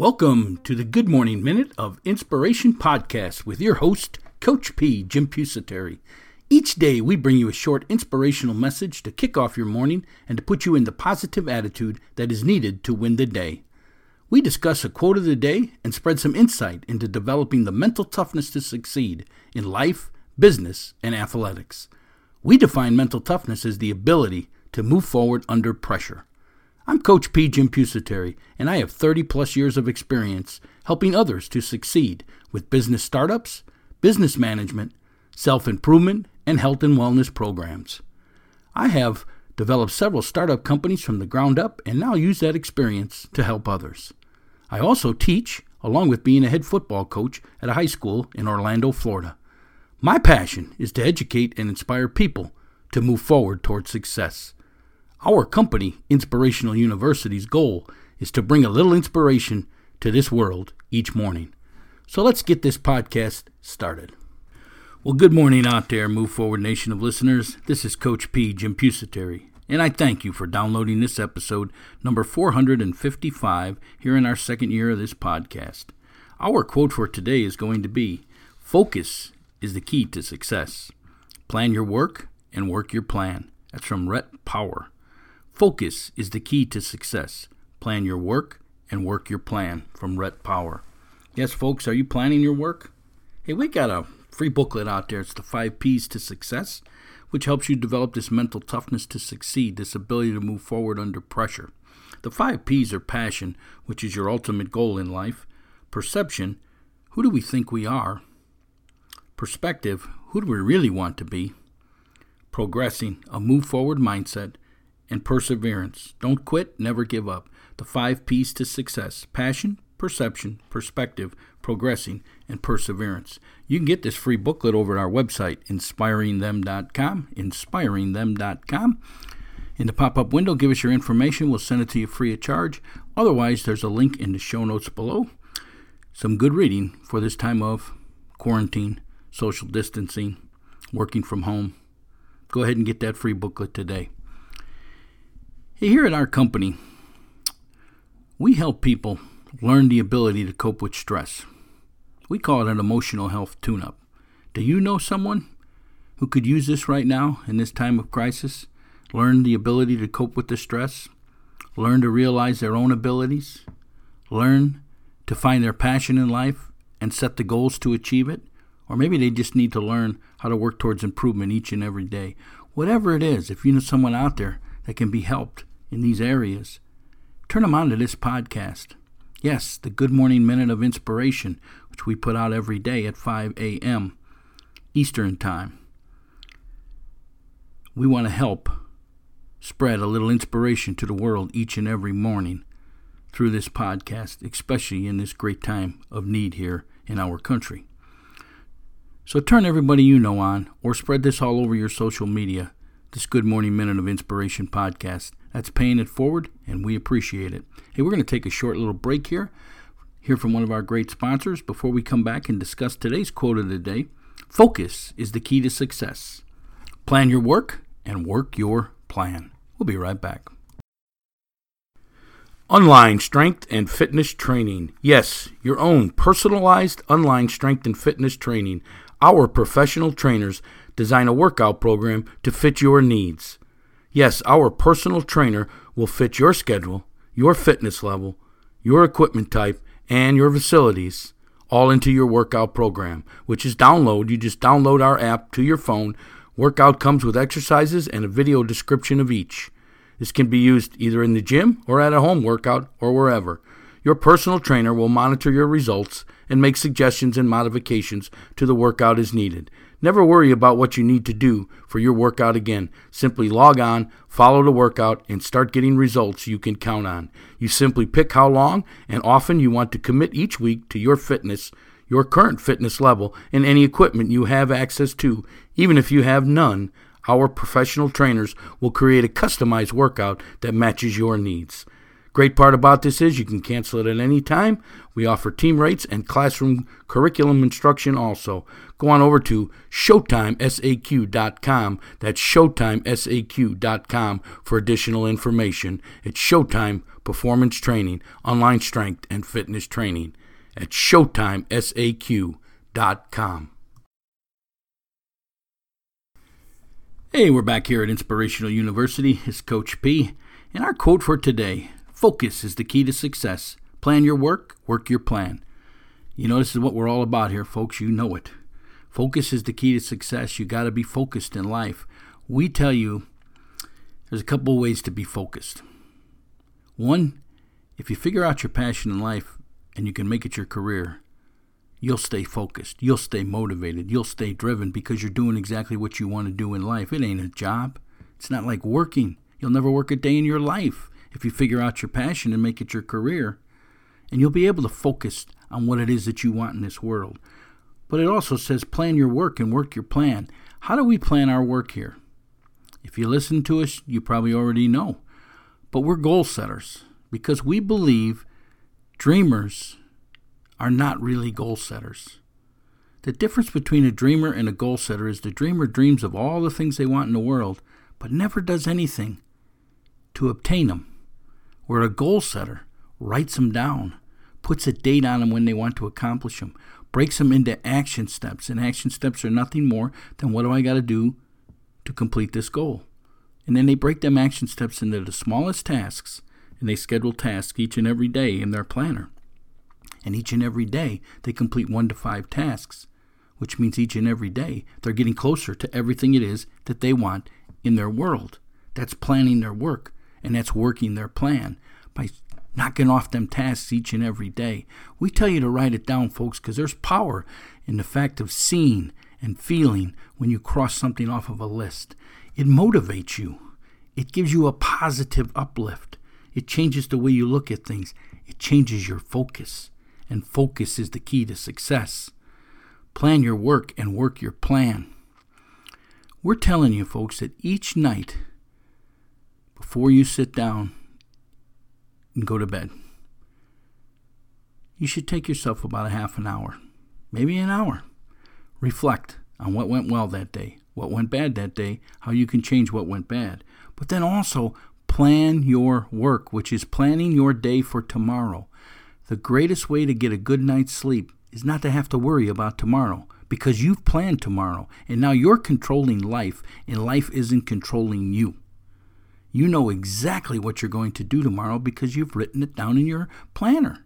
Welcome to the Good Morning Minute of Inspiration podcast with your host, Coach P, Jim Pusateri. Each day we bring you a short inspirational message to kick off your morning and to put you in the positive attitude that is needed to win the day. We discuss a quote of the day and spread some insight into developing the mental toughness to succeed in life, business, and athletics. We define mental toughness as the ability to move forward under pressure. I'm Coach P. Jim Pusateri, and I have 30-plus years of experience helping others to succeed with business startups, business management, self-improvement, and health and wellness programs. I have developed several startup companies from the ground up and now use that experience to help others. I also teach, along with being a head football coach at a high school in Orlando, Florida. My passion is to educate and inspire people to move forward towards success. Our company, Inspirational University's goal is to bring a little inspiration to this world each morning. So let's get this podcast started. Well, good morning out there, Move Forward Nation of listeners. This is Coach P, Jim Pusateri, and I thank you for downloading this episode number 455 here in our second year of this podcast. Our quote for today is going to be, focus is the key to success. Plan your work and work your plan. That's from Rhett Power. Focus is the key to success. Plan your work and work your plan from Rhett Power. Yes, folks, are you planning your work? Hey, we got a free booklet out there. It's the 5 P's to Success, which helps you develop this mental toughness to succeed, this ability to move forward under pressure. The 5 P's are passion, which is your ultimate goal in life. Perception, who do we think we are? Perspective, who do we really want to be? Progressing, a move forward mindset. And perseverance. Don't quit, never give up. The 5 P's to success. Passion, perception, perspective, progressing, and perseverance. You can get this free booklet over at our website, inspiringthem.com, inspiringthem.com. In the pop-up window, give us your information. We'll send it to you free of charge. Otherwise, there's a link in the show notes below. Some good reading for this time of quarantine, social distancing, working from home. Go ahead and get that free booklet today. Here at our company, we help people learn the ability to cope with stress. We call it an emotional health tune-up. Do you know someone who could use this right now in this time of crisis? Learn the ability to cope with the stress, learn to realize their own abilities, learn to find their passion in life and set the goals to achieve it, or maybe they just need to learn how to work towards improvement each and every day. Whatever it is, if you know someone out there that can be helped in these areas, turn them on to this podcast. Yes, the Good Morning Minute of Inspiration, which we put out every day at 5 a.m. Eastern Time. We want to help spread a little inspiration to the world each and every morning through this podcast, especially in this great time of need here in our country. So turn everybody you know on, or spread this all over your social media, this Good Morning Minute of Inspiration podcast. That's paying it forward, and we appreciate it. Hey, we're going to take a short little break here, hear from one of our great sponsors before we come back and discuss today's quote of the day. Focus is the key to success. Plan your work and work your plan. We'll be right back. Online strength and fitness training. Yes, your own personalized online strength and fitness training. Our professional trainers design a workout program to fit your needs. Yes, our personal trainer will fit your schedule, your fitness level, your equipment type, and your facilities all into your workout program, which is download. You just download our app to your phone. Workout comes with exercises and a video description of each. This can be used either in the gym or at a home workout or wherever. Your personal trainer will monitor your results and make suggestions and modifications to the workout as needed. Never worry about what you need to do for your workout again. Simply log on, follow the workout, and start getting results you can count on. You simply pick how long, and often you want to commit each week to your fitness, your current fitness level, and any equipment you have access to. Even if you have none, our professional trainers will create a customized workout that matches your needs. Great part about this is you can cancel it at any time. We offer team rates and classroom curriculum instruction also. Go on over to ShowtimeSAQ.com. That's ShowtimeSAQ.com for additional information. It's Showtime Performance Training, online strength and fitness training at ShowtimeSAQ.com. Hey, we're back here at Inspirational University. It's Coach P. And our quote for today: focus is the key to success. Plan your work, work your plan. You know, this is what we're all about here, folks. You know it. Focus is the key to success. You got to be focused in life. We tell you there's a couple of ways to be focused. One, if you figure out your passion in life and you can make it your career, you'll stay focused. You'll stay motivated. You'll stay driven because you're doing exactly what you want to do in life. It ain't a job. It's not like working. You'll never work a day in your life if you figure out your passion and make it your career, and you'll be able to focus on what it is that you want in this world. But it also says plan your work and work your plan. How do we plan our work here? If you listen to us, you probably already know. But we're goal setters because we believe dreamers are not really goal setters. The difference between a dreamer and a goal setter is the dreamer dreams of all the things they want in the world, but never does anything to obtain them. Where a goal setter writes them down, puts a date on them when they want to accomplish them, breaks them into action steps. And action steps are nothing more than what do I got to do to complete this goal? And then they break them action steps into the smallest tasks, and they schedule tasks each and every day in their planner. And each and every day they complete 1 to 5 tasks, which means each and every day they're getting closer to everything it is that they want in their world. That's planning their work. And that's working their plan by knocking off them tasks each and every day. We tell you to write it down, folks, because there's power in the fact of seeing and feeling when you cross something off of a list. It motivates you. It gives you a positive uplift. It changes the way you look at things. It changes your focus. And focus is the key to success. Plan your work and work your plan. We're telling you, folks, that each night before you sit down and go to bed, you should take yourself about a half an hour, maybe an hour. Reflect on what went well that day, what went bad that day, how you can change what went bad. But then also plan your work, which is planning your day for tomorrow. The greatest way to get a good night's sleep is not to have to worry about tomorrow, because you've planned tomorrow, and now you're controlling life, and life isn't controlling you. You know exactly what you're going to do tomorrow because you've written it down in your planner.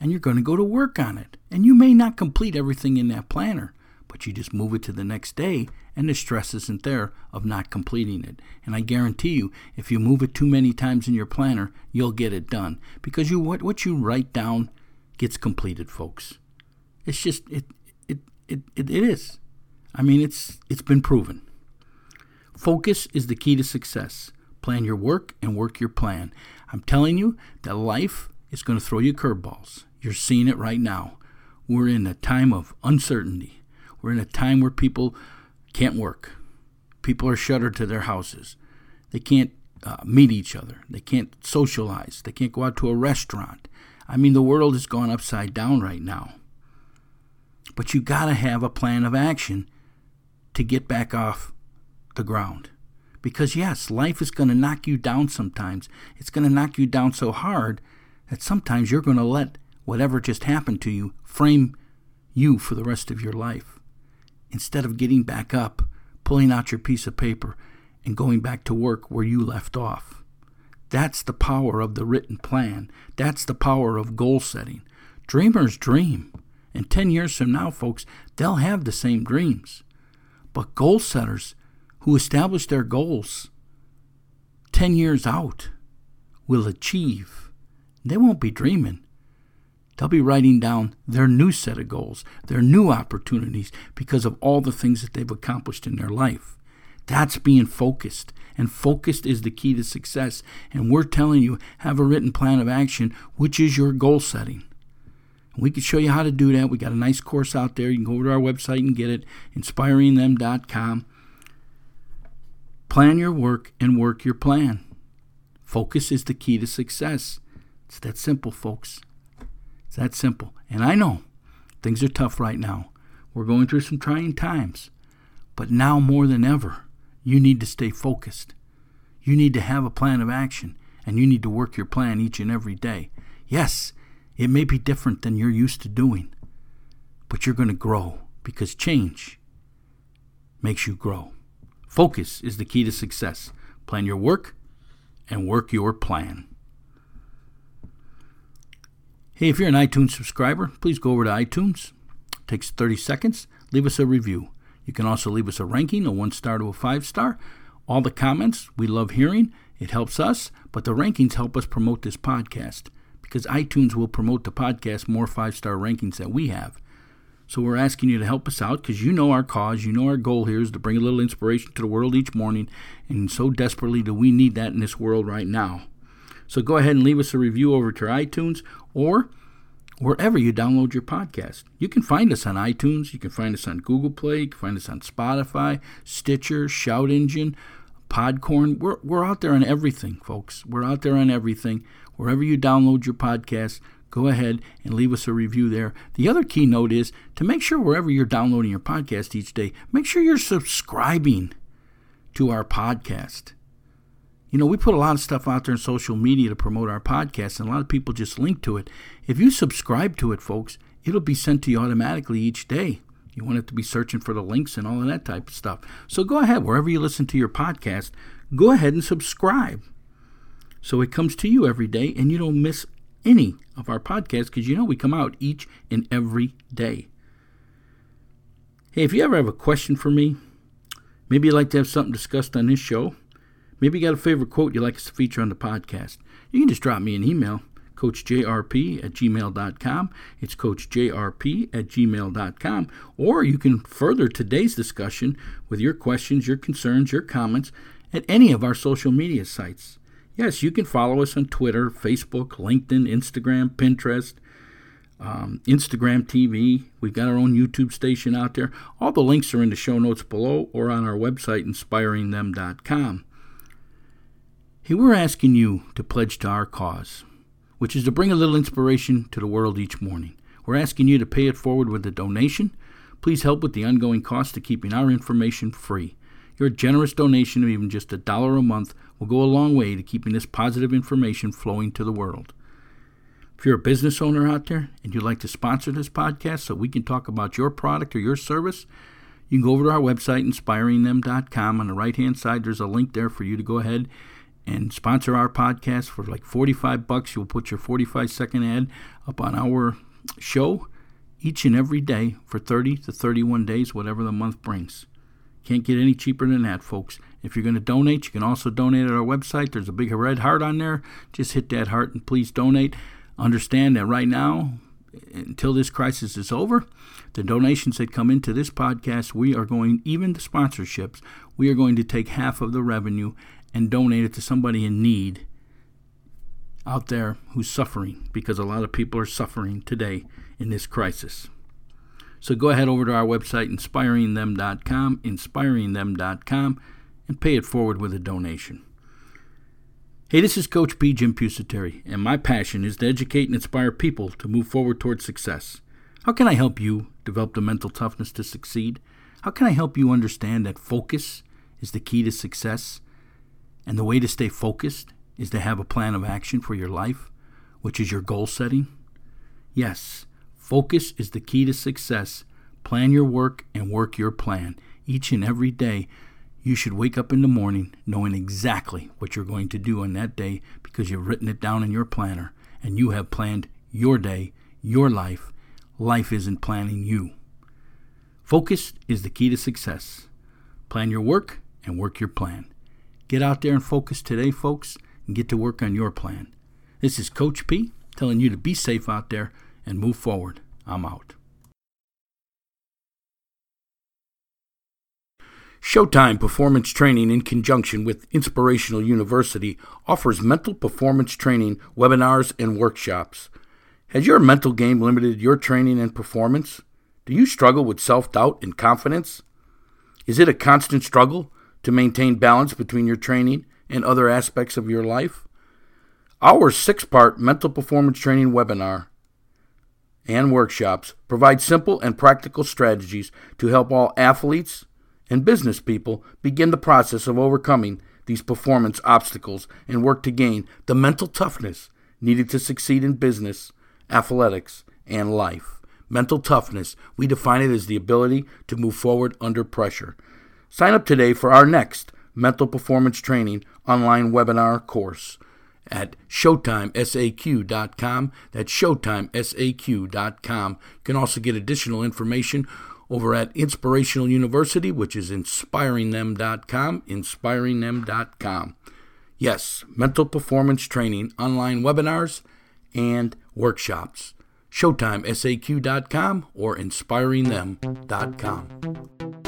And you're going to go to work on it. And you may not complete everything in that planner, but you just move it to the next day and the stress isn't there of not completing it. And I guarantee you, if you move it too many times in your planner, you'll get it done. Because what you write down gets completed, folks. It's just, it is. I mean, it's been proven. Focus is the key to success. Plan your work and work your plan. I'm telling you that life is going to throw you curveballs. You're seeing it right now. We're in a time of uncertainty. We're in a time where people can't work. People are shuttered to their houses. They can't meet each other. They can't socialize. They can't go out to a restaurant. I mean, the world has gone upside down right now. But you got to have a plan of action to get back off the ground. Because yes, life is going to knock you down sometimes. It's going to knock you down so hard that sometimes you're going to let whatever just happened to you frame you for the rest of your life. Instead of getting back up, pulling out your piece of paper, and going back to work where you left off. That's the power of the written plan. That's the power of goal setting. Dreamers dream. And 10 years from now, folks, they'll have the same dreams. But goal setters who establish their goals 10 years out will achieve. They won't be dreaming. They'll be writing down their new set of goals, their new opportunities, because of all the things that they've accomplished in their life. That's being focused. And focused is the key to success. And we're telling you, have a written plan of action, which is your goal setting. We can show you how to do that. We got a nice course out there. You can go over to our website and get it, inspiringthem.com. Plan your work and work your plan. Focus is the key to success. It's that simple, folks. It's that simple. And I know things are tough right now. We're going through some trying times. But now more than ever, you need to stay focused. You need to have a plan of action, and you need to work your plan each and every day. Yes, it may be different than you're used to doing, but you're going to grow because change makes you grow. Focus is the key to success. Plan your work and work your plan. Hey, if you're an iTunes subscriber, please go over to iTunes. It takes 30 seconds. Leave us a review. You can also leave us a ranking, a 1-star to a 5-star. All the comments we love hearing. It helps us, but the rankings help us promote this podcast because iTunes will promote the podcast more 5-star rankings that we have. So we're asking you to help us out because you know our cause, you know our goal here is to bring a little inspiration to the world each morning, and so desperately do we need that in this world right now. So go ahead and leave us a review over to iTunes or wherever you download your podcast. You can find us on iTunes, you can find us on Google Play, you can find us on Spotify, Stitcher, Shout Engine, Podcorn. We're out there on everything, folks. We're out there on everything. Wherever you download your podcast, go ahead and leave us a review there. The other keynote is to make sure wherever you're downloading your podcast each day, make sure you're subscribing to our podcast. You know, we put a lot of stuff out there on social media to promote our podcast, and a lot of people just link to it. If you subscribe to it, folks, it'll be sent to you automatically each day. You won't have to be searching for the links and all of that type of stuff. So go ahead, wherever you listen to your podcast, go ahead and subscribe. So it comes to you every day, and you don't miss any of our podcasts because you know we come out each and every day. Hey, if you ever have a question for me, maybe you'd like to have something discussed on this show, maybe you got a favorite quote you'd like us to feature on the podcast, you can just drop me an email, coachjrp@gmail.com. It's coachjrp@gmail.com. Or you can further today's discussion with your questions, your concerns, your comments at any of our social media sites. Yes, you can follow us on Twitter, Facebook, LinkedIn, Instagram, Pinterest, Instagram TV. We've got our own YouTube station out there. All the links are in the show notes below or on our website, inspiringthem.com. Hey, we're asking you to pledge to our cause, which is to bring a little inspiration to the world each morning. We're asking you to pay it forward with a donation. Please help with the ongoing cost of keeping our information free. Your generous donation of even just $1 a month will go a long way to keeping this positive information flowing to the world. If you're a business owner out there and you'd like to sponsor this podcast so we can talk about your product or your service, you can go over to our website, inspiringthem.com. On the right-hand side, there's a link there for you to go ahead and sponsor our podcast for like $45. You'll put your 45-second ad up on our show each and every day for 30 to 31 days, whatever the month brings. Can't get any cheaper than that, folks. If you're going to donate, you can also donate at our website. There's a big red heart on there. Just hit that heart and please donate. Understand that right now, until this crisis is over, the donations that come into this podcast, we are going, even the sponsorships, we are going to take half of the revenue and donate it to somebody in need out there who's suffering, because a lot of people are suffering today in this crisis. So go ahead over to our website, inspiringthem.com, inspiringthem.com, and pay it forward with a donation. Hey, this is Coach P, Jim Pusateri, and my passion is to educate and inspire people to move forward towards success. How can I help you develop the mental toughness to succeed? How can I help you understand that focus is the key to success? And the way to stay focused is to have a plan of action for your life, which is your goal setting. Yes, focus is the key to success. Plan your work and work your plan. Each and every day, you should wake up in the morning knowing exactly what you're going to do on that day because you've written it down in your planner and you have planned your day, your life. Life isn't planning you. Focus is the key to success. Plan your work and work your plan. Get out there and focus today, folks, and get to work on your plan. This is Coach P telling you to be safe out there and move forward. I'm out. Showtime Performance Training, in conjunction with Inspirational University, offers mental performance training, webinars, and workshops. Has your mental game limited your training and performance? Do you struggle with self-doubt and confidence? Is it a constant struggle to maintain balance between your training and other aspects of your life? Our 6-part mental performance training webinar and workshops provide simple and practical strategies to help all athletes and business people begin the process of overcoming these performance obstacles and work to gain the mental toughness needed to succeed in business, athletics, and life. Mental toughness, we define it as the ability to move forward under pressure. Sign up today for our next Mental Performance Training online webinar course at ShowtimeSAQ.com. That's ShowtimeSAQ.com. You can also get additional information over at Inspirational University, which is inspiringthem.com, inspiringthem.com. Yes, mental performance training, online webinars, and workshops. ShowtimeSAQ.com or inspiringthem.com.